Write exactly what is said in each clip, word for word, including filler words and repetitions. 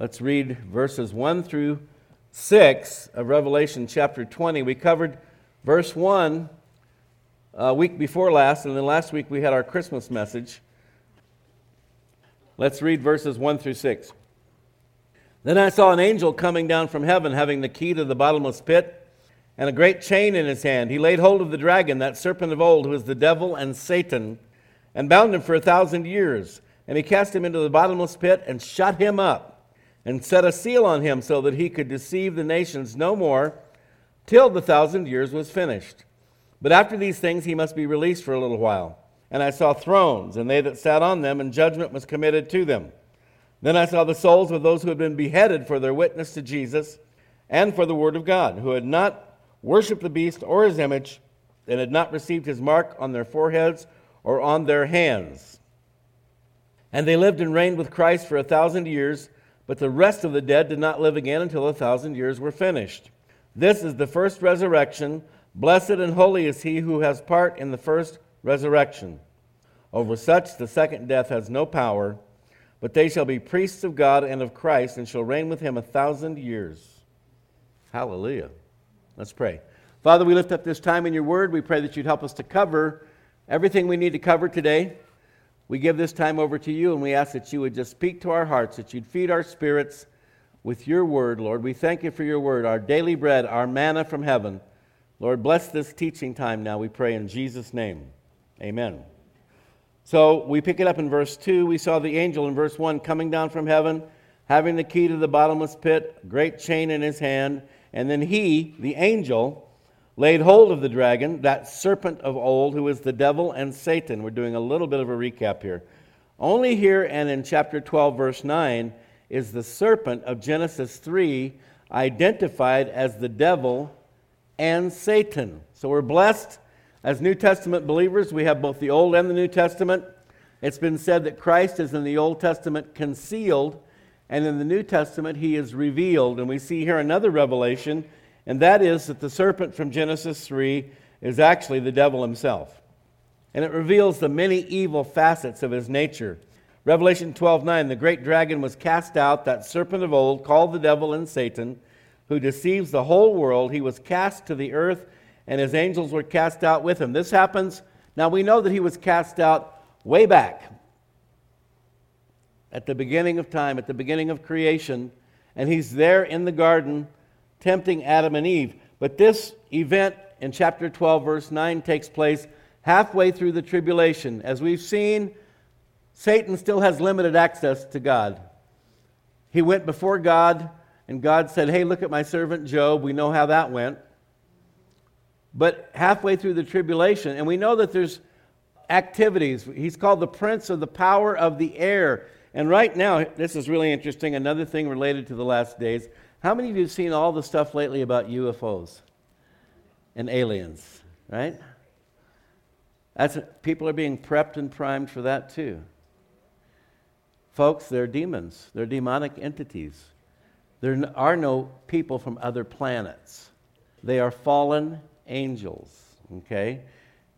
Let's read verses one through six of Revelation chapter twenty. We covered verse one uh, week before last, and then last week we had our Christmas message. Let's read verses one through six. Then I saw an angel coming down from heaven, having the key to the bottomless pit, and a great chain in his hand. He laid hold of the dragon, that serpent of old, who is the devil and Satan, and bound him for a thousand years. And he cast him into the bottomless pit and shut him up, and set a seal on him so that he could deceive the nations no more till the thousand years was finished. But after these things he must be released for a little while. And I saw thrones, and they that sat on them, and judgment was committed to them. Then I saw the souls of those who had been beheaded for their witness to Jesus and for the word of God, who had not worshipped the beast or his image, and had not received his mark on their foreheads or on their hands. And they lived and reigned with Christ for a thousand years, but the rest of the dead did not live again until a thousand years were finished. This is the first resurrection. Blessed and holy is he who has part in the first resurrection. Over such the second death has no power, but they shall be priests of God and of Christ, and shall reign with him a thousand years. Hallelujah. Let's pray. Father, we lift up this time in your word. We pray that you'd help us to cover everything we need to cover today. We give this time over to you, and we ask that you would just speak to our hearts, that you'd feed our spirits with your word, Lord. We thank you for your word, our daily bread, our manna from heaven. Lord, bless this teaching time now, we pray in Jesus' name. Amen. So we pick it up in verse two. We saw the angel in verse one coming down from heaven, having the key to the bottomless pit, a great chain in his hand. And then he, the angel, laid hold of the dragon, that serpent of old, who is the devil and Satan. We're doing a little bit of a recap here. Only here and in chapter twelve, verse nine, is the serpent of Genesis three identified as the devil and Satan. So we're blessed as New Testament believers. We have both the Old and the New Testament. It's been said that Christ is in the Old Testament concealed, and in the New Testament, he is revealed. And we see here another revelation, and that is that the serpent from Genesis three is actually the devil himself. And it reveals the many evil facets of his nature. Revelation twelve nine, the great dragon was cast out, that serpent of old, called the devil and Satan, who deceives the whole world. He was cast to the earth, and his angels were cast out with him. This happens. Now, we know that he was cast out way back, at the beginning of time, at the beginning of creation, and he's there in the garden tempting Adam and Eve. But this event in chapter twelve, verse nine, takes place halfway through the tribulation. As we've seen, Satan still has limited access to God. He went before God, and God said, hey, look at my servant Job. We know how that went. But halfway through the tribulation, and we know that there's activities. He's called the prince of the power of the air. And right now, this is really interesting, another thing related to the last days. How many of you have seen all the stuff lately about U F Os and aliens, right? That's people are being prepped and primed for that too. Folks, they're demons. They're demonic entities. There are no people from other planets. They are fallen angels, okay?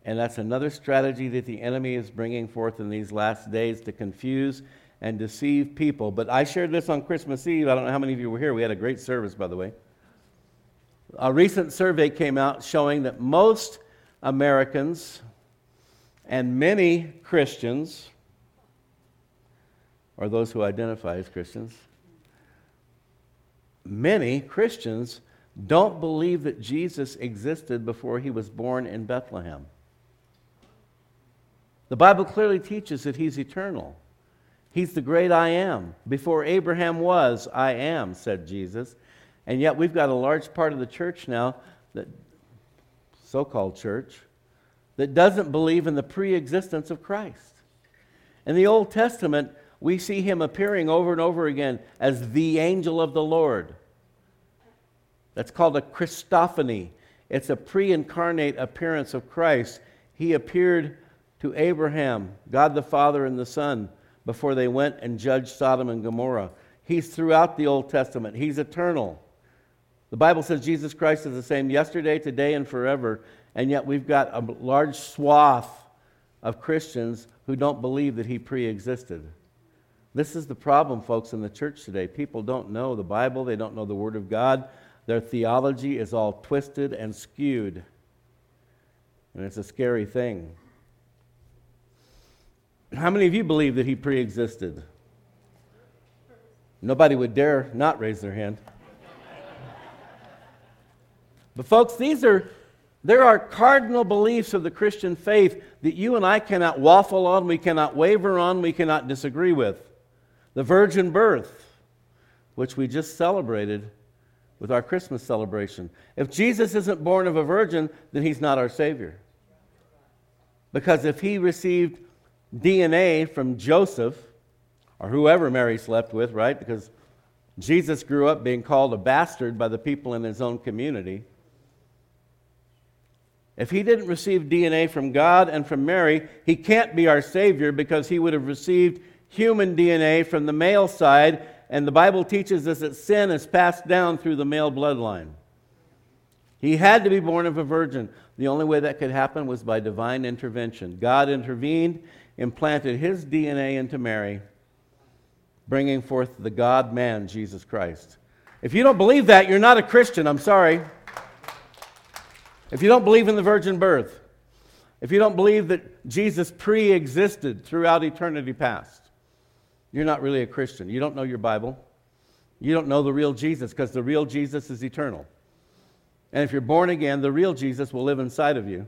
And that's another strategy that the enemy is bringing forth in these last days to confuse and deceive people. But I shared this on Christmas Eve. I don't know how many of you were here. We had a great service, by the way. A recent survey came out showing that most Americans and many Christians, or those who identify as Christians, many Christians don't believe that Jesus existed before he was born in Bethlehem. The Bible clearly teaches that he's eternal. He's the great I am. Before Abraham was, I am, said Jesus. And yet we've got a large part of the church now, that so-called church, that doesn't believe in the pre-existence of Christ. In the Old Testament, we see him appearing over and over again as the angel of the Lord. That's called a Christophany. It's a pre-incarnate appearance of Christ. He appeared to Abraham, God the Father and the Son, before they went and judged Sodom and Gomorrah. He's throughout the Old Testament. He's eternal. The Bible says Jesus Christ is the same yesterday, today, and forever, and yet we've got a large swath of Christians who don't believe that he pre-existed. This is the problem, folks, in the church today. People don't know the Bible. They don't know the Word of God. Their theology is all twisted and skewed. And it's a scary thing. How many of you believe that he pre-existed? Nobody would dare not raise their hand. But folks, these are, there are cardinal beliefs of the Christian faith that you and I cannot waffle on, we cannot waver on, we cannot disagree with. The virgin birth, which we just celebrated with our Christmas celebration. If Jesus isn't born of a virgin, then he's not our Savior. Because if he received D N A from Joseph, or whoever Mary slept with, right? Because Jesus grew up being called a bastard by the people in his own community. If he didn't receive D N A from God and from Mary, he can't be our Savior because he would have received human D N A from the male side, and the Bible teaches us that sin is passed down through the male bloodline. He had to be born of a virgin. The only way that could happen was by divine intervention. God intervened, implanted his D N A into Mary, bringing forth the God-man, Jesus Christ. If you don't believe that, you're not a Christian, I'm sorry. If you don't believe in the virgin birth, if you don't believe that Jesus pre-existed throughout eternity past, you're not really a Christian. You don't know your Bible. You don't know the real Jesus, because the real Jesus is eternal. And if you're born again, the real Jesus will live inside of you.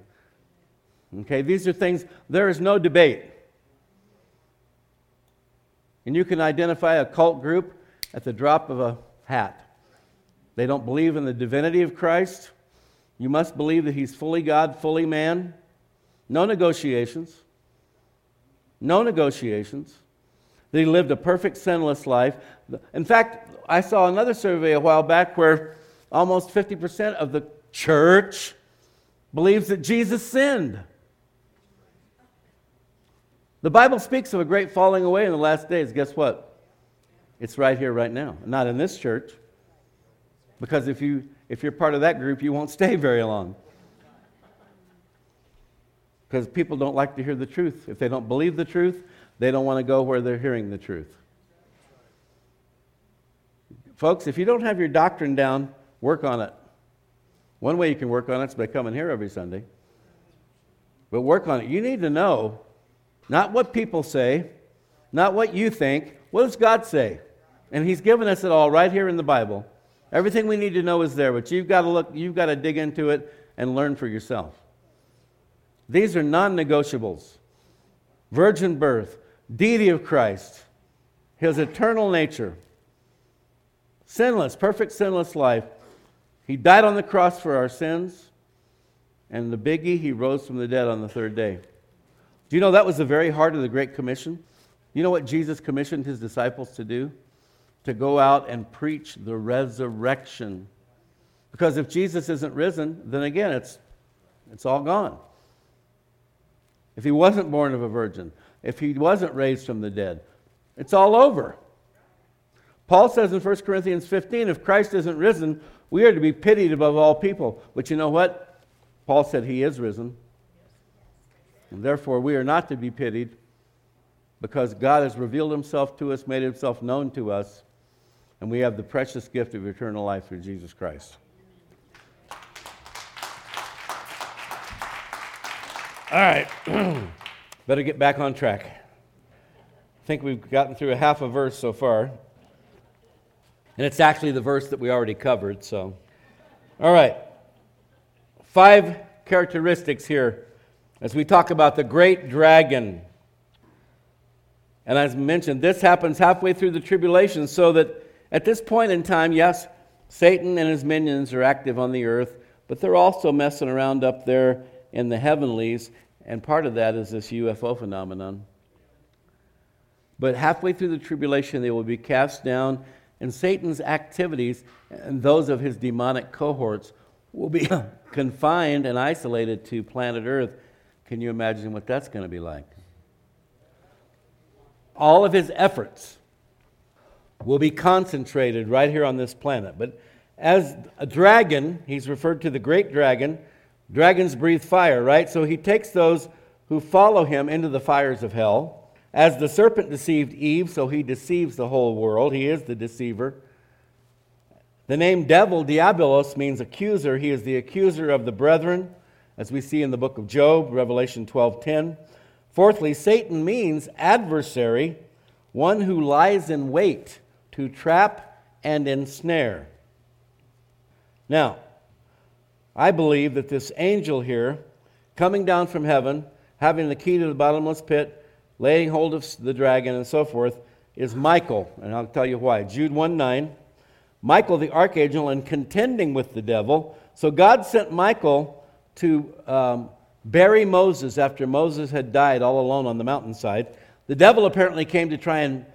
Okay, these are things, there is no debate. And you can identify a cult group at the drop of a hat. They don't believe in the divinity of Christ. You must believe that he's fully God, fully man. No negotiations. No negotiations. That he lived a perfect, sinless life. In fact, I saw another survey a while back where almost fifty percent of the church believes that Jesus sinned. The Bible speaks of a great falling away in the last days. Guess what? It's right here, right now. Not in this church. Because if you, if you're part of that group, you won't stay very long. Because people don't like to hear the truth. If they don't believe the truth, they don't want to go where they're hearing the truth. Folks, if you don't have your doctrine down, work on it. One way you can work on it is by coming here every Sunday. But work on it. You need to know not what people say, not what you think. What does God say? And he's given us it all right here in the Bible. Everything we need to know is there, but you've got to look, you've got to dig into it and learn for yourself. These are non-negotiables. Virgin birth, deity of Christ, his eternal nature, sinless, perfect sinless life. He died on the cross for our sins, and the biggie, he rose from the dead on the third day. Do you know that was the very heart of the Great Commission? You know what Jesus commissioned his disciples to do? To go out and preach the resurrection. Because if Jesus isn't risen, then again, it's it's all gone. If he wasn't born of a virgin, if he wasn't raised from the dead, it's all over. Paul says in First Corinthians fifteen, if Christ isn't risen, we are to be pitied above all people. But you know what? Paul said he is risen. And therefore, we are not to be pitied, because God has revealed himself to us, made himself known to us, and we have the precious gift of eternal life through Jesus Christ. All right. Better get back on track. I think we've gotten through a half a verse so far. And it's actually the verse that we already covered, so. All right. Five characteristics here as we talk about the great dragon. And as mentioned, this happens halfway through the tribulation, so that at this point in time, yes, Satan and his minions are active on the earth, but they're also messing around up there in the heavenlies, and part of that is this U F O phenomenon. But halfway through the tribulation, they will be cast down, and Satan's activities and those of his demonic cohorts will be confined and isolated to planet Earth. Can you imagine what that's going to be like? All of his efforts will be concentrated right here on this planet. But as a dragon, he's referred to the great dragon. Dragons breathe fire, right? So he takes those who follow him into the fires of hell. As the serpent deceived Eve, so he deceives the whole world. He is the deceiver. The name devil, Diabolos, means accuser. He is the accuser of the brethren, as we see in the book of Job, Revelation twelve ten. Fourthly, Satan means adversary, one who lies in wait to trap and ensnare. Now, I believe that this angel here, coming down from heaven, having the key to the bottomless pit, laying hold of the dragon and so forth, is Michael. And I'll tell you why. Jude one nine, Michael the archangel, and contending with the devil. So God sent Michael to um, bury Moses after Moses had died all alone on the mountainside. The devil apparently came to try and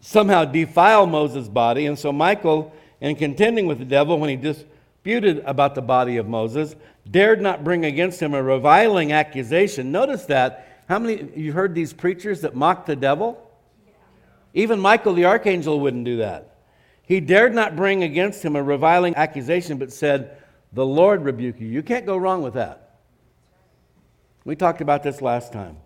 somehow defile Moses' body. And so Michael, in contending with the devil when he disputed about the body of Moses, dared not bring against him a reviling accusation. Notice that. How many, you heard these preachers that mock the devil? Yeah. Even Michael the archangel wouldn't do that. He dared not bring against him a reviling accusation, but said, "The Lord rebuke you." You can't go wrong with that. We talked about this last time.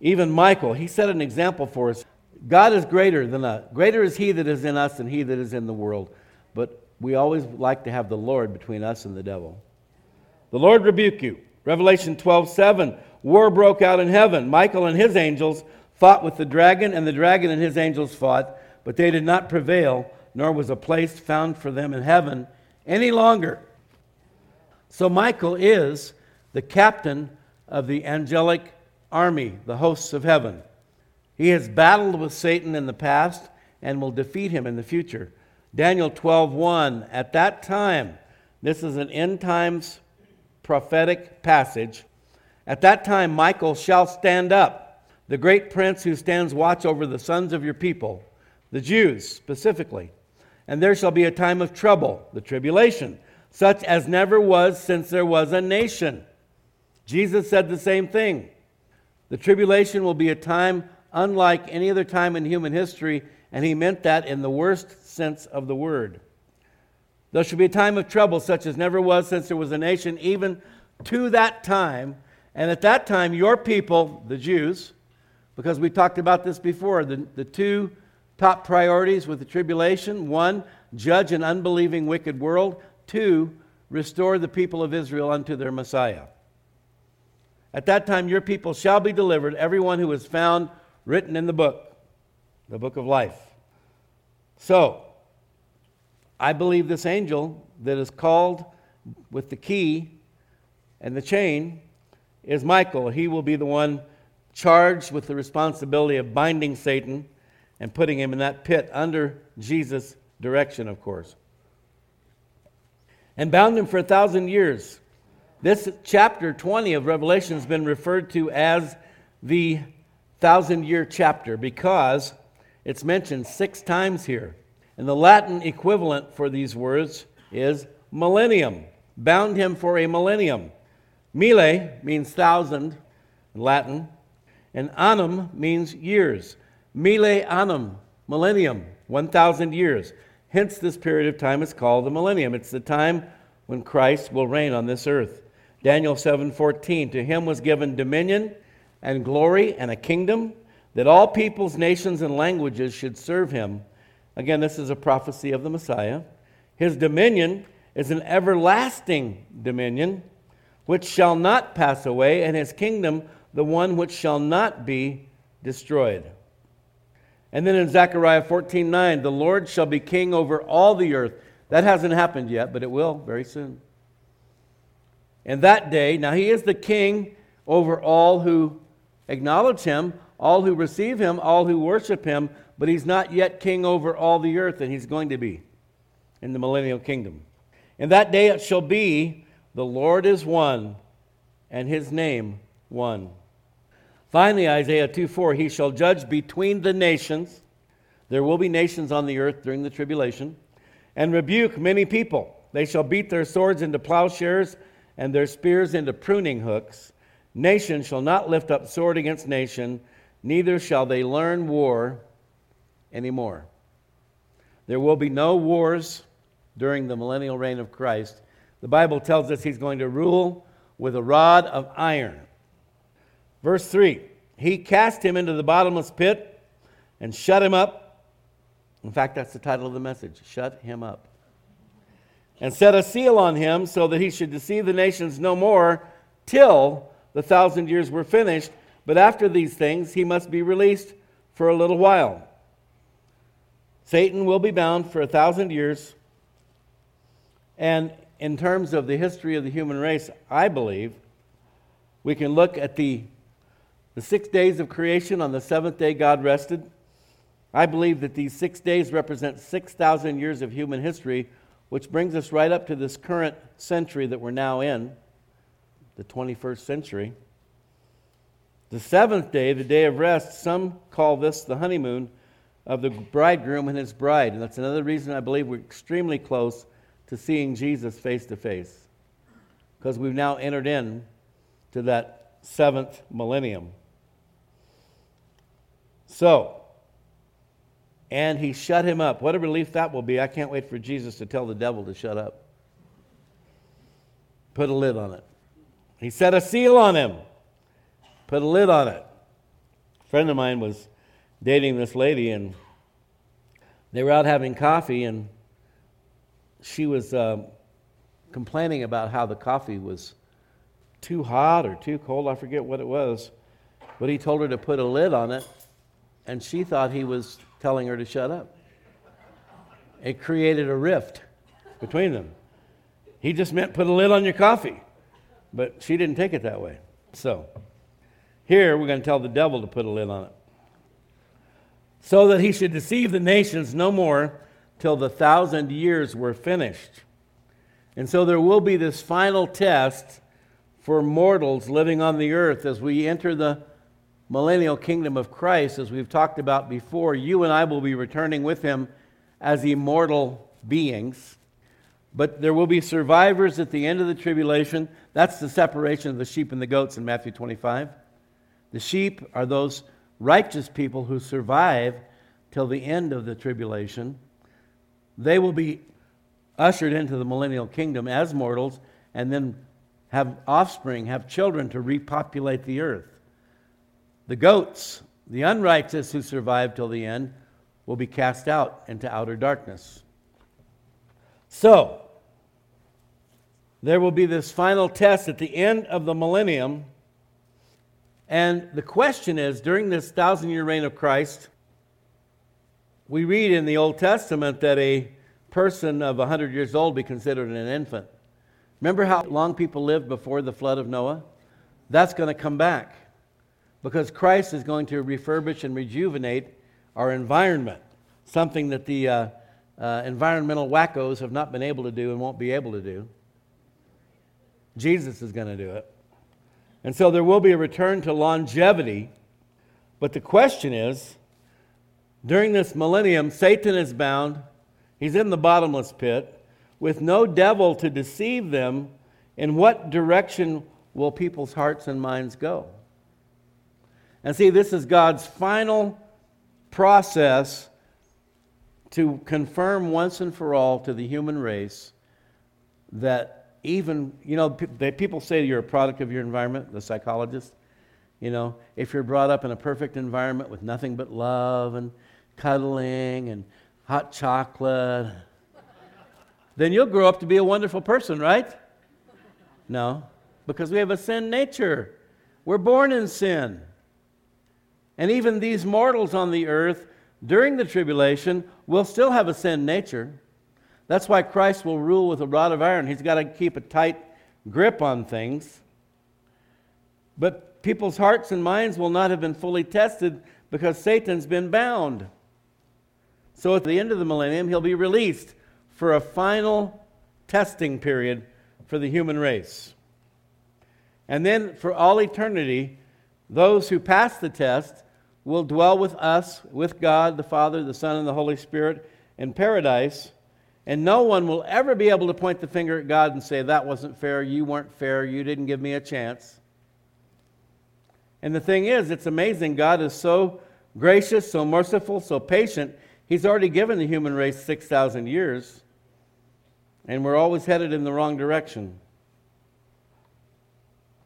Even Michael, he set an example for us. God is greater than us. Greater is he that is in us than he that is in the world. But we always like to have the Lord between us and the devil. The Lord rebuke you. Revelation twelve seven. War broke out in heaven. Michael and his angels fought with the dragon, and the dragon and his angels fought, but they did not prevail, nor was a place found for them in heaven any longer. So Michael is the captain of the angelic army, the hosts of heaven. He has battled with Satan in the past and will defeat him in the future. Daniel twelve one, at that time, this is an end times prophetic passage. At that time, Michael shall stand up, the great prince who stands watch over the sons of your people, the Jews specifically. And there shall be a time of trouble, the tribulation, such as never was since there was a nation. Jesus said the same thing. The tribulation will be a time unlike any other time in human history, and he meant that in the worst sense of the word. There shall be a time of trouble such as never was since there was a nation, even to that time. And at that time, your people, the Jews, because we talked about this before, the, the two top priorities with the tribulation, one, judge an unbelieving wicked world, two, restore the people of Israel unto their Messiah. At that time, your people shall be delivered, everyone who is found written in the book, the book of life. So, I believe this angel that is called with the key and the chain is Michael. He will be the one charged with the responsibility of binding Satan and putting him in that pit under Jesus' direction, of course. And bound him for a thousand years. This chapter twenty of Revelation has been referred to as the thousand-year chapter because it's mentioned six times here. And the Latin equivalent for these words is millennium. Bound him for a millennium. Mille means thousand in Latin, and annum means years. Mille annum, millennium, one thousand years. Hence this period of time is called the millennium. It's the time when Christ will reign on this earth. Daniel seven fourteen, to him was given dominion and glory and a kingdom that all peoples, nations, and languages should serve him. Again, this is a prophecy of the Messiah. His dominion is an everlasting dominion, which shall not pass away, and his kingdom, the one which shall not be destroyed. And then in Zechariah fourteen nine, the Lord shall be king over all the earth. That hasn't happened yet, but it will very soon. And that day, now he is the king over all who acknowledge him, all who receive him, all who worship him, but he's not yet king over all the earth, and he's going to be in the millennial kingdom. And that day it shall be, the Lord is one, and his name one. Finally, Isaiah two four, he shall judge between the nations. There will be nations on the earth during the tribulation. And rebuke many people. They shall beat their swords into plowshares and their spears into pruning hooks. Nation shall not lift up sword against nation, neither shall they learn war anymore. There will be no wars during the millennial reign of Christ. The Bible tells us he's going to rule with a rod of iron. Verse three, He cast him into the bottomless pit and shut him up. In fact, that's the title of the message, Shut Him Up. And set a seal on him so that he should deceive the nations no more till the thousand years were finished. But after these things, he must be released for a little while. Satan will be bound for a thousand years. And in terms of the history of the human race, I believe we can look at the, the six days of creation. On the seventh day, God rested. I believe that these six days represent six thousand years of human history, which brings us right up to this current century that we're now in, the twenty-first century. The seventh day, the day of rest, some call this the honeymoon of the bridegroom and his bride. And that's another reason I believe we're extremely close to seeing Jesus face to face, because we've now entered in to that seventh millennium. So, and he shut him up. What a relief that will be. I can't wait for Jesus to tell the devil to shut up. Put a lid on it. He set a seal on him. Put a lid on it. A friend of mine was dating this lady, and they were out having coffee, and she was uh, complaining about how the coffee was too hot or too cold. I forget what it was. But he told her to put a lid on it, and she thought he was telling her to shut up. It created a rift between them. He just meant put a lid on your coffee, but she didn't take it that way. So here we're going to tell the devil to put a lid on it. So that he should deceive the nations no more till the thousand years were finished. And so there will be this final test for mortals living on the earth as we enter the millennial kingdom of Christ. As we've talked about before, you and I will be returning with him as immortal beings, but there will be survivors at the end of the tribulation. That's the separation of the sheep and the goats in Matthew twenty-five. The sheep are those righteous people who survive till the end of the tribulation. They will be ushered into the millennial kingdom as mortals, and then have offspring, have children to repopulate the earth. The goats, the unrighteous who survive till the end, will be cast out into outer darkness. So, there will be this final test at the end of the millennium. And the question is, during this thousand-year reign of Christ, we read in the Old Testament that a person of one hundred years old be considered an infant. Remember how long people lived before the flood of Noah? That's going to come back, because Christ is going to refurbish and rejuvenate our environment, something that the uh, uh, environmental wackos have not been able to do and won't be able to do. Jesus is going to do it. And so there will be a return to longevity. But the question is, during this millennium, Satan is bound. He's in the bottomless pit with no devil to deceive them. In what direction will people's hearts and minds go? And see, this is God's final process to confirm once and for all to the human race that even, you know, people say you're a product of your environment, the psychologist. You know, if you're brought up in a perfect environment with nothing but love and cuddling and hot chocolate, then you'll grow up to be a wonderful person, right? No, because we have a sin nature. We're born in sin. And even these mortals on the earth during the tribulation will still have a sin nature. That's why Christ will rule with a rod of iron. He's got to keep a tight grip on things. But people's hearts and minds will not have been fully tested because Satan's been bound. So at the end of the millennium, he'll be released for a final testing period for the human race. And then for all eternity, those who pass the test will dwell with us, with God, the Father, the Son, and the Holy Spirit in paradise, and no one will ever be able to point the finger at God and say, that wasn't fair, you weren't fair, you didn't give me a chance. And the thing is, it's amazing. God is so gracious, so merciful, so patient. He's already given the human race six thousand years, and we're always headed in the wrong direction.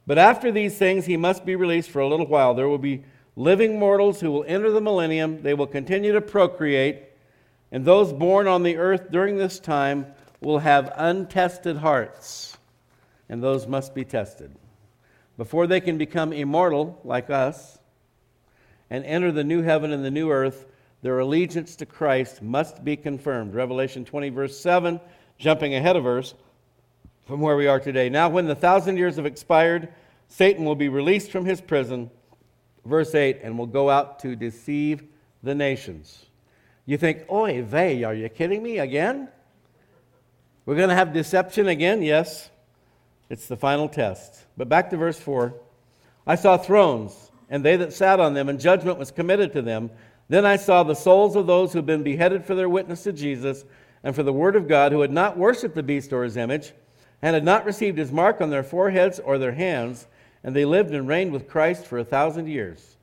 But after these things, he must be released for a little while. There will be living mortals who will enter the millennium. They will continue to procreate, and those born on the earth during this time will have untested hearts, and those must be tested before they can become immortal like us and enter the new heaven and the new earth. Their allegiance to Christ must be confirmed. Revelation twenty, verse seven, jumping ahead of verse from where we are today. Now when the thousand years have expired, Satan will be released from his prison, verse eight, and will go out to deceive the nations. You think, oy vey, are you kidding me again? We're going to have deception again? Yes, it's the final test. But back to verse four. I saw thrones, and they that sat on them, and judgment was committed to them. Then I saw the souls of those who had been beheaded for their witness to Jesus and for the word of God, who had not worshipped the beast or his image, and had not received his mark on their foreheads or their hands, and they lived and reigned with Christ for a thousand years.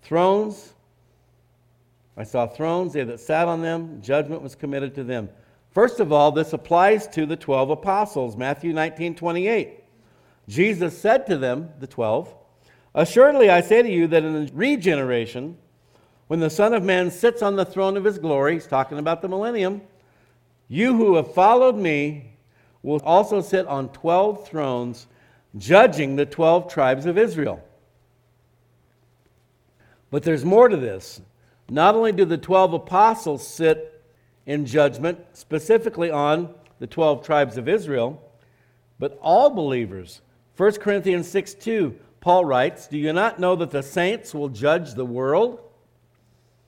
Thrones, I saw thrones, they that sat on them, judgment was committed to them. First of all, this applies to the twelve apostles, Matthew nineteen, twenty-eight. Jesus said to them, the twelve, assuredly I say to you that in the regeneration, when the Son of Man sits on the throne of his glory, he's talking about the millennium, you who have followed me will also sit on twelve thrones, judging the twelve tribes of Israel. But there's more to this. Not only do the twelve apostles sit in judgment, specifically on the twelve tribes of Israel, but all believers. First Corinthians six two, Paul writes, do you not know that the saints will judge the world?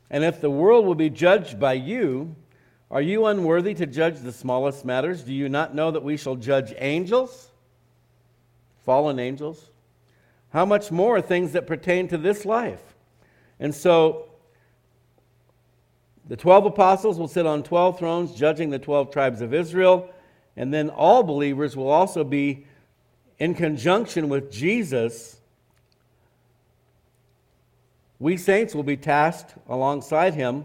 And if the world will be judged by you, are you unworthy to judge the smallest matters? Do you not know that we shall judge angels, fallen angels? How much more things that pertain to this life? And so the twelve apostles will sit on twelve thrones, judging the twelve tribes of Israel, and then all believers will also be in conjunction with Jesus. We saints will be tasked alongside him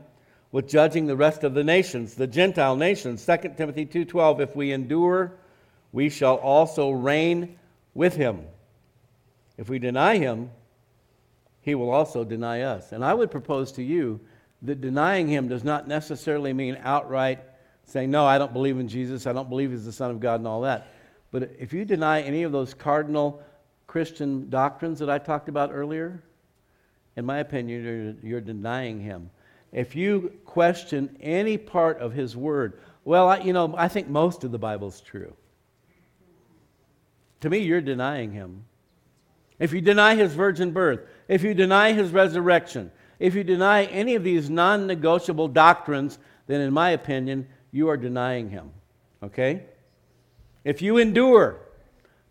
with judging the rest of the nations, the Gentile nations. Second Timothy two twelve, if we endure, we shall also reign with him. If we deny him, he will also deny us. And I would propose to you that denying him does not necessarily mean outright saying, no, I don't believe in Jesus, I don't believe he's the Son of God and all that. But if you deny any of those cardinal Christian doctrines that I talked about earlier, in my opinion, you're, you're denying him. If you question any part of his word, well, I, you know, I think most of the Bible's true. To me, you're denying him. If you deny his virgin birth, if you deny his resurrection, if you deny any of these non-negotiable doctrines, then in my opinion, you are denying him. Okay? If you endure,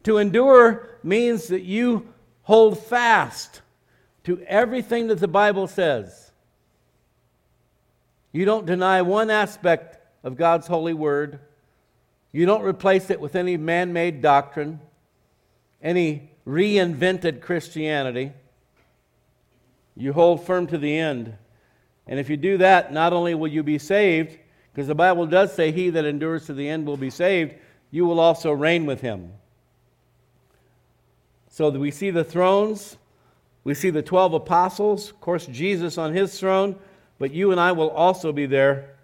to endure means that you hold fast to everything that the Bible says. You don't deny one aspect of God's holy word. You don't replace it with any man-made doctrine, any reinvented Christianity. You hold firm to the end. And if you do that, not only will you be saved, because the Bible does say he that endures to the end will be saved, you will also reign with him. So we see the thrones. We see the twelve apostles, of course, Jesus on his throne, but you and I will also be there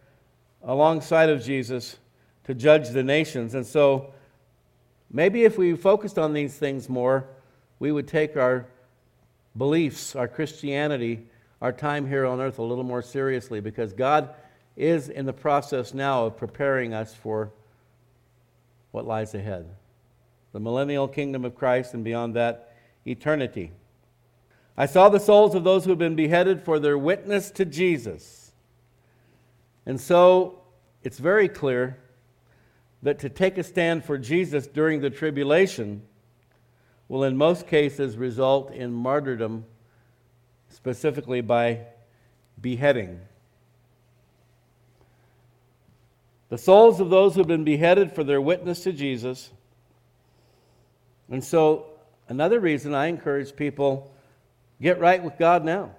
alongside of Jesus to judge the nations. And so maybe if we focused on these things more, we would take our beliefs, our Christianity, our time here on earth a little more seriously, because God is in the process now of preparing us for what lies ahead. The millennial kingdom of Christ, and beyond that, eternity. I saw the souls of those who have been beheaded for their witness to Jesus. And so it's very clear that to take a stand for Jesus during the tribulation will in most cases result in martyrdom, specifically by beheading. The souls of those who have been beheaded for their witness to Jesus. And so another reason I encourage people, get right with God now.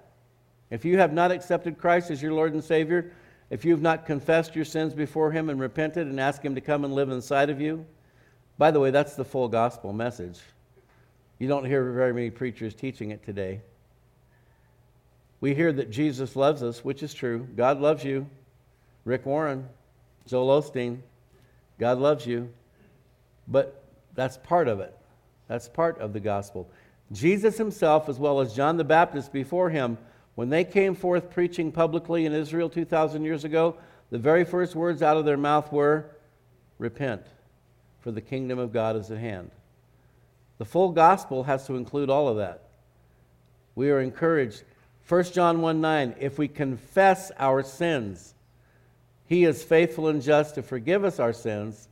If you have not accepted Christ as your Lord and Savior, if you have not confessed your sins before him and repented and asked him to come and live inside of you, by the way, that's the full gospel message. You don't hear very many preachers teaching it today. we hear that Jesus loves us, which is true. God loves you. Rick Warren, Joel Osteen, God loves you. But that's part of it. That's part of the gospel. Jesus himself, as well as John the Baptist before him, when they came forth preaching publicly in Israel two thousand years ago, the very first words out of their mouth were, "Repent, for the kingdom of God is at hand." The full gospel has to include all of that. We are encouraged. First John one nine, if we confess our sins, he is faithful and just to forgive us our sins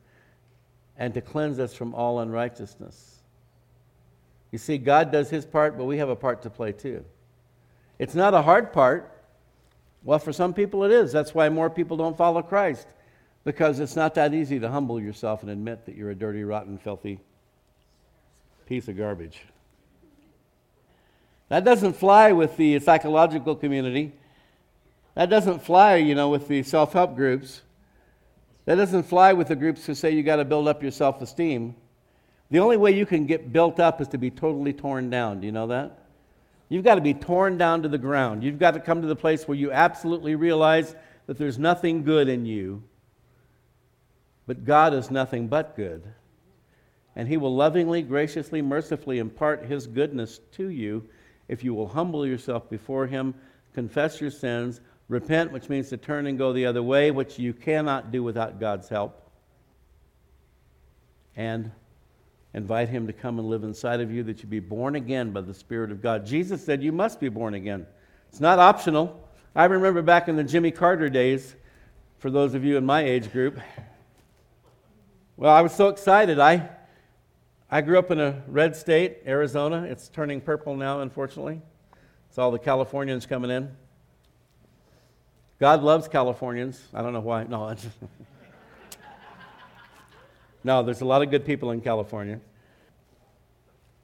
and to cleanse us from all unrighteousness. You see, God does his part, but we have a part to play too. It's not a hard part. Well, for some people it is. That's why more people don't follow Christ, because it's not that easy to humble yourself and admit that you're a dirty, rotten, filthy piece of garbage. That doesn't fly with the psychological community. That doesn't fly, you know, with the self-help groups. That doesn't fly with the groups who say you got to build up your self-esteem. The only way you can get built up is to be totally torn down. Do you know that? You've got to be torn down to the ground. You've got to come to the place where you absolutely realize that there's nothing good in you, but God is nothing but good. And he will lovingly, graciously, mercifully impart his goodness to you if you will humble yourself before him, confess your sins, repent, which means to turn and go the other way, which you cannot do without God's help, and invite him to come and live inside of you, that you be born again by the Spirit of God. Jesus said you must be born again. It's not optional. I remember back in the Jimmy Carter days, for those of you in my age group, well, I was so excited. I I grew up in a red state, Arizona. It's turning purple now, unfortunately. It's all the Californians coming in. God loves Californians. I don't know why. No, no, there's a lot of good people in California.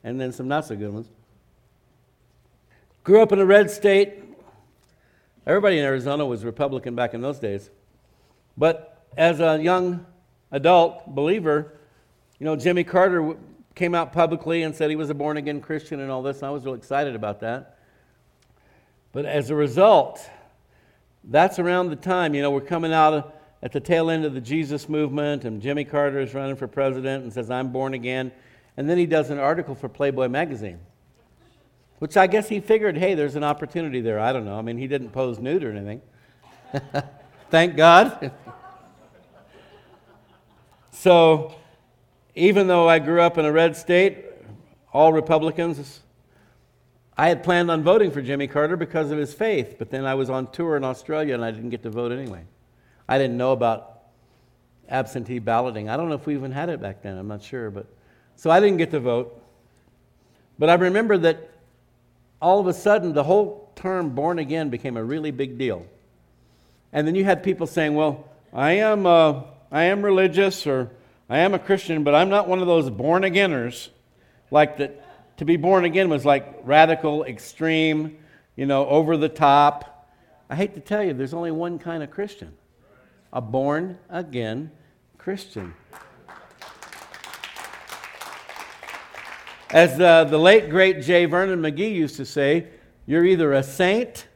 And then some not so good ones. Grew up in a red state. Everybody in Arizona was Republican back in those days. But as a young adult believer, you know, Jimmy Carter w- came out publicly and said he was a born-again Christian and all this, and I was real excited about that. But as a result, that's around the time, you know, we're coming out of, at the tail end of the Jesus movement, and Jimmy Carter is running for president and says, "I'm born again." And then he does an article for Playboy magazine, which I guess he figured, hey, there's an opportunity there. I don't know. I mean, he didn't pose nude or anything. Thank God. So, even though I grew up in a red state, all Republicans, I had planned on voting for Jimmy Carter because of his faith, but then I was on tour in Australia and I didn't get to vote anyway. I didn't know about absentee balloting. I don't know if we even had it back then. I'm not sure, but so I didn't get to vote. But I remember that all of a sudden the whole term born again became a really big deal. And then you had people saying, "Well, I am uh, I am religious, or I am a Christian, but I'm not one of those born-againers." Like that, to be born again was like radical, extreme, you know, over the top. I hate to tell you, there's only one kind of Christian. A born-again Christian. As uh, the late, great J. Vernon McGee used to say, you're either a saint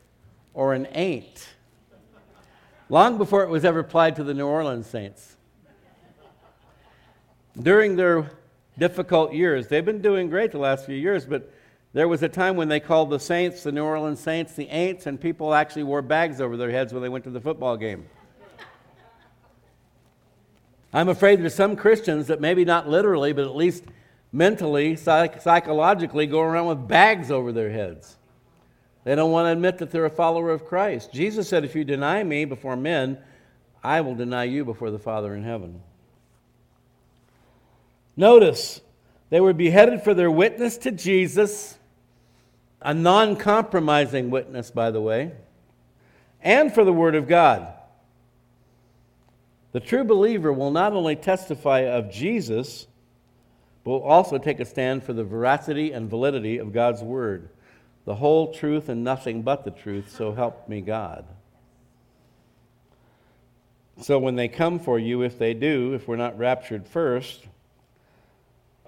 or an ain't. Long before it was ever applied to the New Orleans Saints. During their difficult years, they've been doing great the last few years, but there was a time when they called the Saints, the New Orleans Saints, the Aints, and people actually wore bags over their heads when they went to the football game. I'm afraid there's some Christians that maybe not literally, but at least mentally, psych- psychologically go around with bags over their heads. They don't want to admit that they're a follower of Christ. Jesus said, "If you deny me before men, I will deny you before the Father in heaven." Notice, they were beheaded for their witness to Jesus, a non-compromising witness, by the way, and for the Word of God. The true believer will not only testify of Jesus, but will also take a stand for the veracity and validity of God's Word. The whole truth and nothing but the truth, so help me God. So when they come for you, if they do, if we're not raptured first,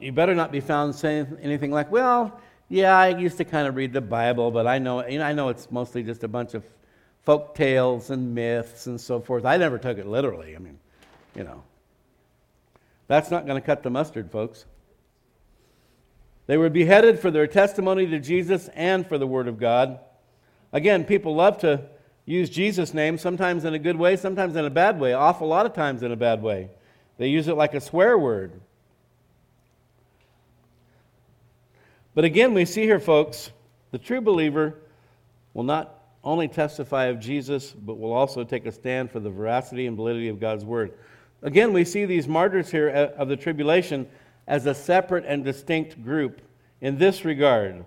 you better not be found saying anything like, "Well, yeah, I used to kind of read the Bible, but I know, you know, I know it's mostly just a bunch of folk tales and myths and so forth. I never took it literally. I mean, you know, that's not going to cut the mustard, folks. They were beheaded for their testimony to Jesus and for the Word of God. Again, people love to use Jesus' name, sometimes in a good way, sometimes in a bad way, awful lot of times in a bad way. They use it like a swear word. But again, we see here, folks, the true believer will not only testify of Jesus, but will also take a stand for the veracity and validity of God's Word. Again, we see these martyrs here of the tribulation as a separate and distinct group in this regard.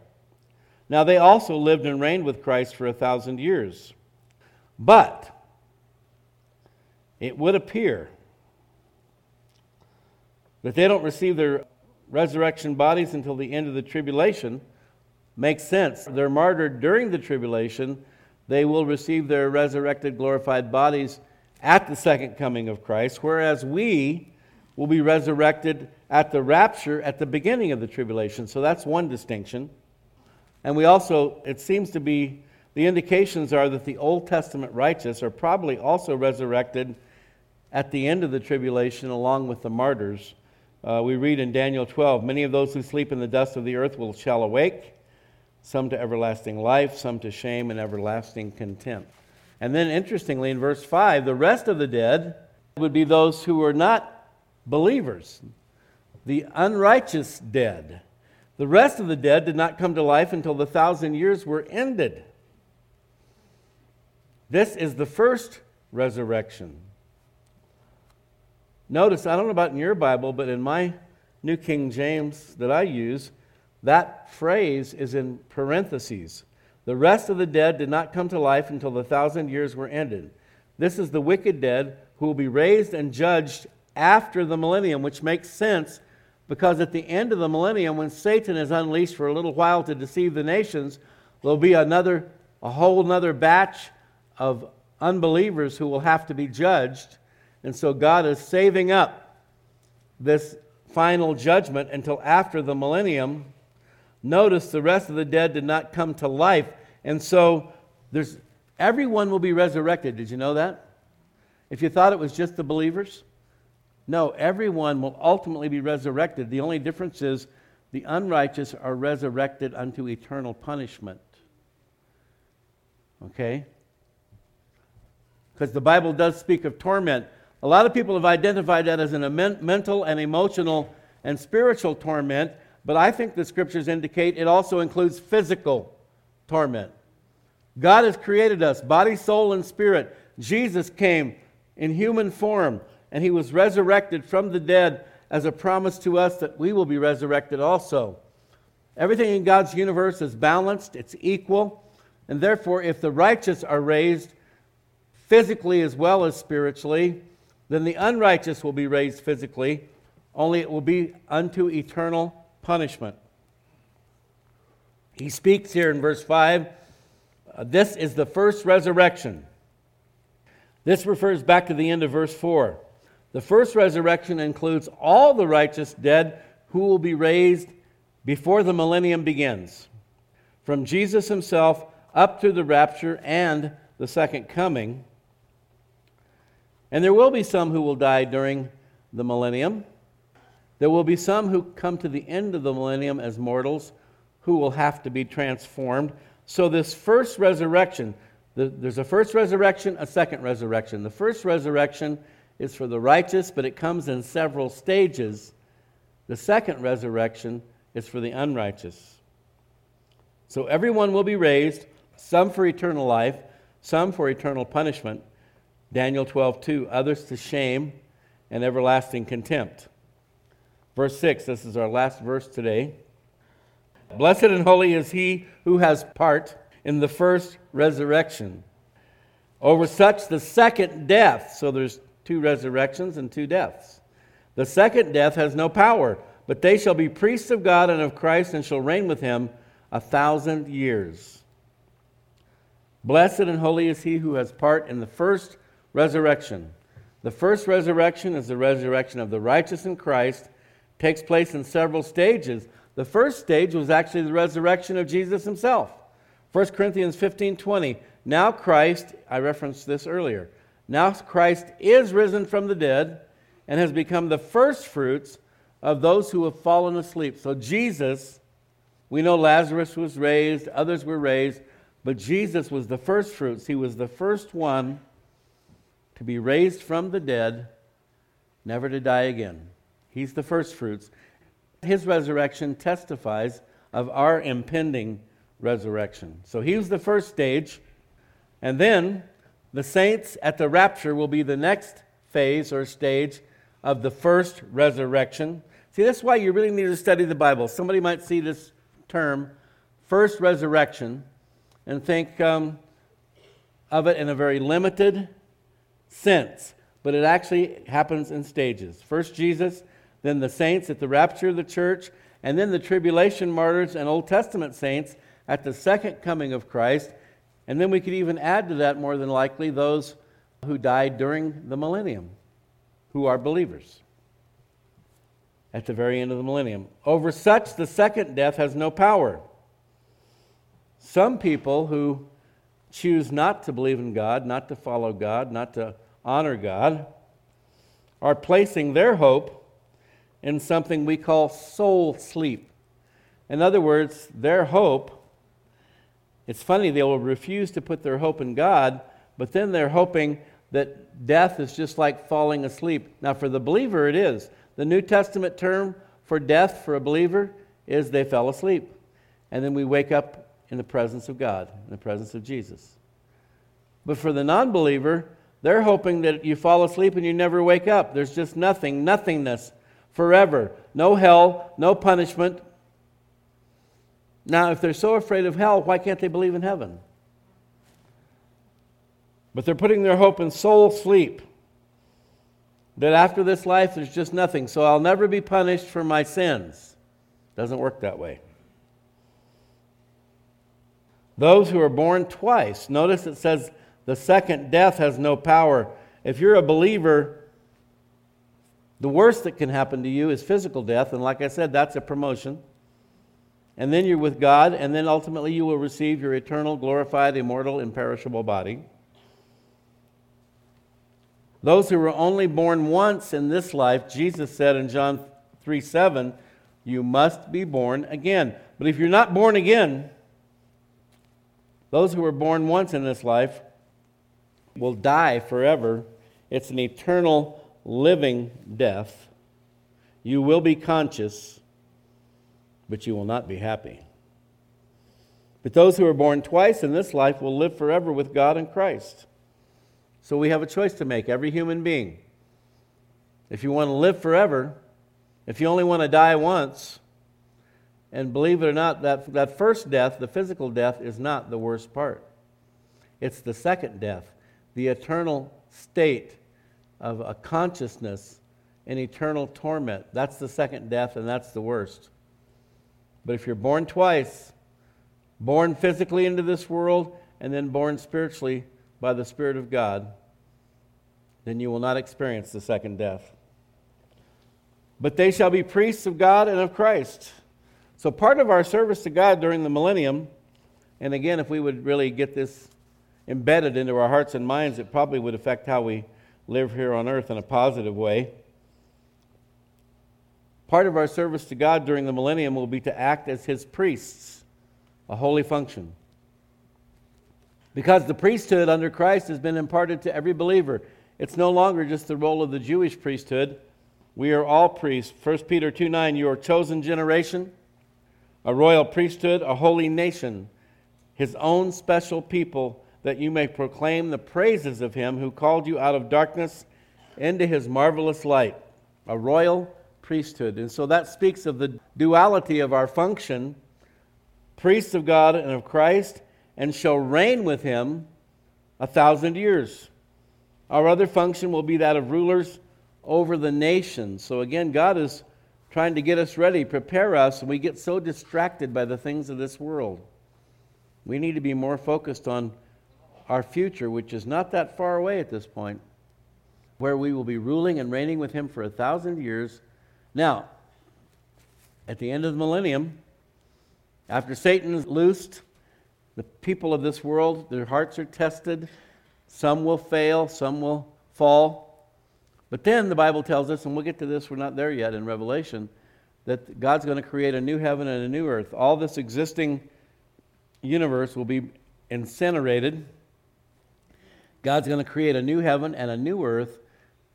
Now, they also lived and reigned with Christ for a thousand years. But it would appear that they don't receive their resurrection bodies until the end of the tribulation. Makes sense. They're martyred during the tribulation. They will receive their resurrected, glorified bodies at the second coming of Christ, whereas we will be resurrected at the rapture at the beginning of the tribulation. So that's one distinction. And we also, it seems to be, the indications are that the Old Testament righteous are probably also resurrected at the end of the tribulation along with the martyrs. Uh, we read in Daniel twelve, many of those who sleep in the dust of the earth will shall awake, some to everlasting life, some to shame and everlasting contempt. And then interestingly in verse five, the rest of the dead would be those who were not believers, the unrighteous dead. The rest of the dead did not come to life until the thousand years were ended. This is the first resurrection. Notice, I don't know about in your Bible, but in my New King James that I use, that phrase is in parentheses. The rest of the dead did not come to life until the thousand years were ended. This is the wicked dead who will be raised and judged after the millennium, which makes sense because at the end of the millennium, when Satan is unleashed for a little while to deceive the nations, there'll be another, a whole nother batch of unbelievers who will have to be judged. And so God is saving up this final judgment until after the millennium. Notice the rest of the dead did not come to life. And so there's everyone will be resurrected. Did you know that? If you thought it was just the believers? No, everyone will ultimately be resurrected. The only difference is the unrighteous are resurrected unto eternal punishment. Okay? Because the Bible does speak of torment. A lot of people have identified that as an mental and emotional and spiritual torment. But I think the Scriptures indicate it also includes physical torment. God has created us, body, soul, and spirit. Jesus came in human form, and He was resurrected from the dead as a promise to us that we will be resurrected also. Everything in God's universe is balanced, it's equal, and therefore if the righteous are raised physically as well as spiritually, then the unrighteous will be raised physically, only it will be unto eternal punishment. He speaks here in verse five, this is the first resurrection. This refers back to the end of verse four. The first resurrection includes all the righteous dead who will be raised before the millennium begins, from Jesus Himself up through the rapture and the second coming. And there will be some who will die during the millennium. There will be some who come to the end of the millennium as mortals who will have to be transformed. So this first resurrection, the, there's a first resurrection, a second resurrection. The first resurrection is for the righteous, but it comes in several stages. The second resurrection is for the unrighteous. So everyone will be raised, some for eternal life, some for eternal punishment. Daniel twelve two, others to shame and everlasting contempt. Verse six, this is our last verse today. Blessed and holy is he who has part in the first resurrection. Over such the second death, so there's two resurrections and two deaths. The second death has no power, but they shall be priests of God and of Christ and shall reign with him a thousand years. Blessed and holy is he who has part in the first resurrection. The first resurrection is the resurrection of the righteous in Christ, takes place in several stages. The first stage was actually the resurrection of Jesus himself. First Corinthians fifteen twenty. Now Christ, I referenced this earlier, now Christ is risen from the dead and has become the first fruits of those who have fallen asleep. So Jesus, we know Lazarus was raised, others were raised, but Jesus was the first fruits. He was the first one to be raised from the dead, never to die again. He's the first fruits. His resurrection testifies of our impending resurrection. So he was the first stage. And then the saints at the rapture will be the next phase or stage of the first resurrection. See, that's why you really need to study the Bible. Somebody might see this term, first resurrection, and think um, of it in a very limited sense. But it actually happens in stages. First Jesus, then the saints at the rapture of the church, and then the tribulation martyrs and Old Testament saints at the second coming of Christ. And then we could even add to that, more than likely, those who died during the millennium, who are believers at the very end of the millennium. Over such, the second death has no power. Some people who choose not to believe in God, not to follow God, not to honor God, are placing their hope in something we call soul sleep. In other words, their hope, it's funny, they will refuse to put their hope in God, but then they're hoping that death is just like falling asleep. Now, for the believer, it is. The New Testament term for death for a believer is they fell asleep. And then we wake up in the presence of God, in the presence of Jesus. But for the non-believer, they're hoping that you fall asleep and you never wake up. There's just nothing, nothingness, forever. No hell, no punishment. Now, if they're so afraid of hell, why can't they believe in heaven? But they're putting their hope in soul sleep, that after this life there's just nothing, so I'll never be punished for my sins. Doesn't work that way. Those who are born twice, notice it says the second death has no power. If you're a believer, the worst that can happen to you is physical death, and like I said, that's a promotion. And then you're with God, and then ultimately you will receive your eternal, glorified, immortal, imperishable body. Those who were only born once in this life, Jesus said in John three seven, you must be born again. But if you're not born again, those who were born once in this life will die forever. It's an eternal living death. You will be conscious, but you will not be happy. But those who are born twice in this life will live forever with God and Christ. So we have a choice to make, every human being. If you want to live forever, if you only want to die once, and believe it or not, that, that first death, the physical death, is not the worst part. It's the second death, the eternal state of a consciousness in eternal torment. That's the second death, and that's the worst. But if you're born twice, born physically into this world, and then born spiritually by the Spirit of God, then you will not experience the second death. But they shall be priests of God and of Christ. So part of our service to God during the millennium, and again, if we would really get this embedded into our hearts and minds, it probably would affect how we live here on earth in a positive way. Part of our service to God during the millennium will be to act as His priests, a holy function. Because the priesthood under Christ has been imparted to every believer. It's no longer just the role of the Jewish priesthood. We are all priests. First Peter two nine, you are a chosen generation, a royal priesthood, a holy nation, His own special people, that you may proclaim the praises of Him who called you out of darkness into His marvelous light, a royal priesthood. And so that speaks of the duality of our function, priests of God and of Christ, and shall reign with Him a thousand years. Our other function will be that of rulers over the nations. So again, God is trying to get us ready, prepare us, and we get so distracted by the things of this world. We need to be more focused on our future, which is not that far away at this point, where we will be ruling and reigning with Him for a thousand years. Now, at the end of the millennium, after Satan is loosed, the people of this world, their hearts are tested. Some will fail, some will fall. But then the Bible tells us, and we'll get to this, we're not there yet in Revelation, that God's going to create a new heaven and a new earth. All this existing universe will be incinerated. God's going to create a new heaven and a new earth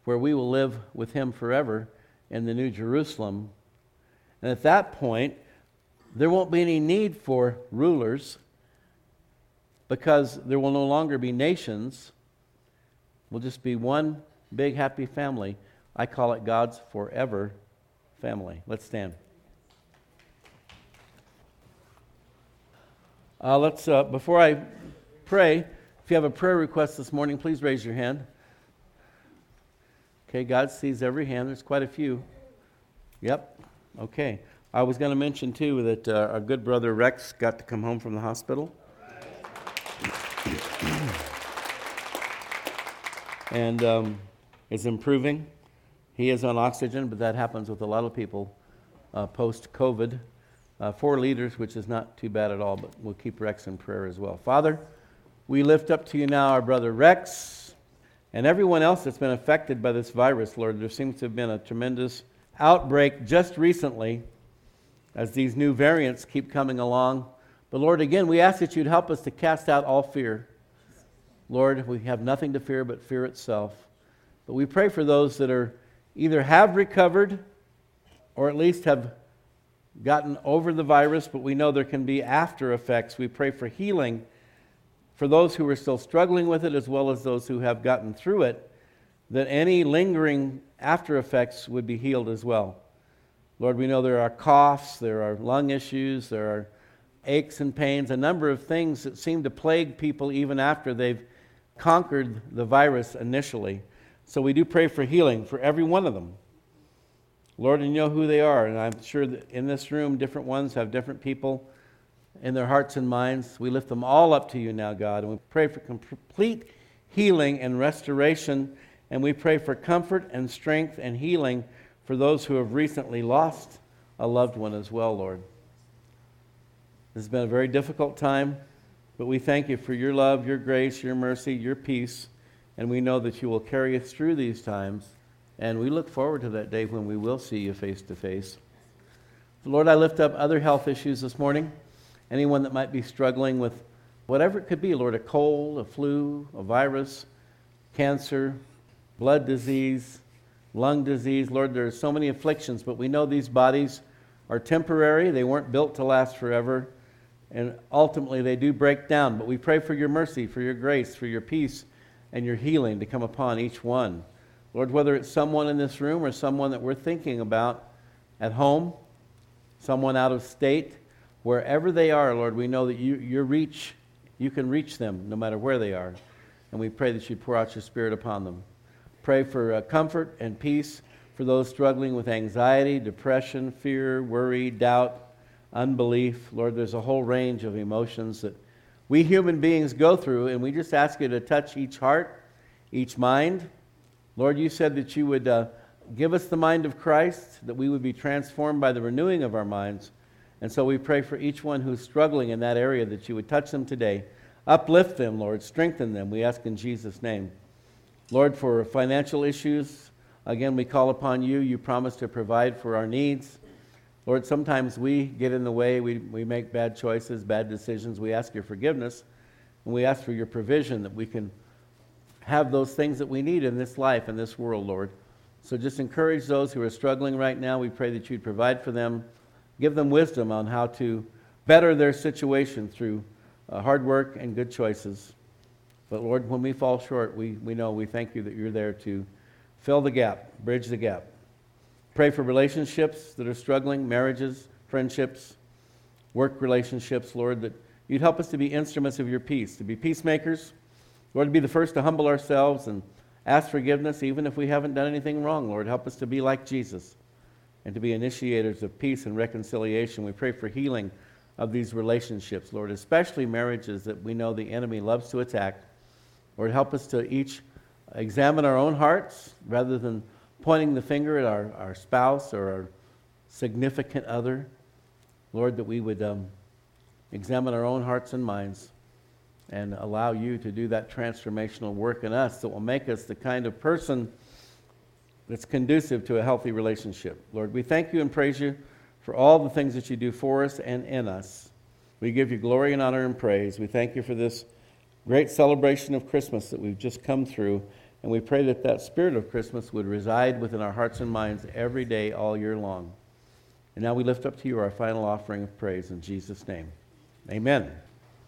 where we will live with him forever in the New Jerusalem. And at that point, there won't be any need for rulers because there will no longer be nations. We'll just be one big happy family. I call it God's forever family. Let's stand. Uh, let's. Uh, before I pray, if you have a prayer request this morning, please raise your hand. Okay, God sees every hand. There's quite a few. Yep. Okay. I was going to mention, too, that uh, our good brother Rex got to come home from the hospital. And um, is improving. He is on oxygen, but that happens with a lot of people uh, post-COVID. Uh, four liters, which is not too bad at all, but we'll keep Rex in prayer as well. Father, we lift up to you now our brother Rex and everyone else that's been affected by this virus, Lord. There seems to have been a tremendous outbreak just recently as these new variants keep coming along. But Lord, again, we ask that you'd help us to cast out all fear. Lord, we have nothing to fear but fear itself. But we pray for those that are either have recovered or at least have gotten over the virus, but we know there can be after effects. We pray for healing for those who are still struggling with it as well as those who have gotten through it, that any lingering after effects would be healed as well. Lord, we know there are coughs, there are lung issues, there are aches and pains, a number of things that seem to plague people even after they've conquered the virus initially. So we do pray for healing for every one of them. Lord, and you know who they are, and I'm sure that in this room, different ones have different people in their hearts and minds. We lift them all up to you now, God, and we pray for complete healing and restoration, and we pray for comfort and strength and healing for those who have recently lost a loved one as well, Lord. This has been a very difficult time, but we thank you for your love, your grace, your mercy, your peace, and we know that you will carry us through these times, and we look forward to that day when we will see you face to face. Lord, I lift up other health issues this morning. Anyone that might be struggling with whatever it could be, Lord, a cold, a flu, a virus, cancer, blood disease, lung disease. Lord, there are so many afflictions, but we know these bodies are temporary. They weren't built to last forever. And ultimately, they do break down. But we pray for your mercy, for your grace, for your peace, and your healing to come upon each one. Lord, whether it's someone in this room or someone that we're thinking about at home, someone out of state, wherever they are, Lord, we know that you, your reach, you can reach them no matter where they are. And we pray that you pour out your Spirit upon them. Pray for uh, comfort and peace for those struggling with anxiety, depression, fear, worry, doubt, unbelief. Lord, there's a whole range of emotions that we human beings go through, and we just ask you to touch each heart, each mind. Lord, you said that you would uh, give us the mind of Christ, that we would be transformed by the renewing of our minds. And so we pray for each one who's struggling in that area that you would touch them today. Uplift them, Lord. Strengthen them, we ask in Jesus' name. Lord, for financial issues, again, we call upon you. You promise to provide for our needs. Lord, sometimes we get in the way, we, we make bad choices, bad decisions. We ask your forgiveness, and we ask for your provision that we can have those things that we need in this life, in this world, Lord. So just encourage those who are struggling right now. We pray that you'd provide for them. Give them wisdom on how to better their situation through uh, hard work and good choices. But Lord, when we fall short, we, we know, we thank you that you're there to fill the gap, bridge the gap. Pray for relationships that are struggling, marriages, friendships, work relationships, Lord, that you'd help us to be instruments of your peace, to be peacemakers. Lord, to be the first to humble ourselves and ask forgiveness, even if we haven't done anything wrong, Lord. Help us to be like Jesus and to be initiators of peace and reconciliation. We pray for healing of these relationships, Lord, especially marriages that we know the enemy loves to attack. Lord, help us to each examine our own hearts rather than pointing the finger at our, our spouse or our significant other. Lord, that we would um, examine our own hearts and minds and allow you to do that transformational work in us that will make us the kind of person that's conducive to a healthy relationship. Lord, we thank you and praise you for all the things that you do for us and in us. We give you glory and honor and praise. We thank you for this great celebration of Christmas that we've just come through, and we pray that that spirit of Christmas would reside within our hearts and minds every day, all year long. And now we lift up to you our final offering of praise in Jesus' name. Amen.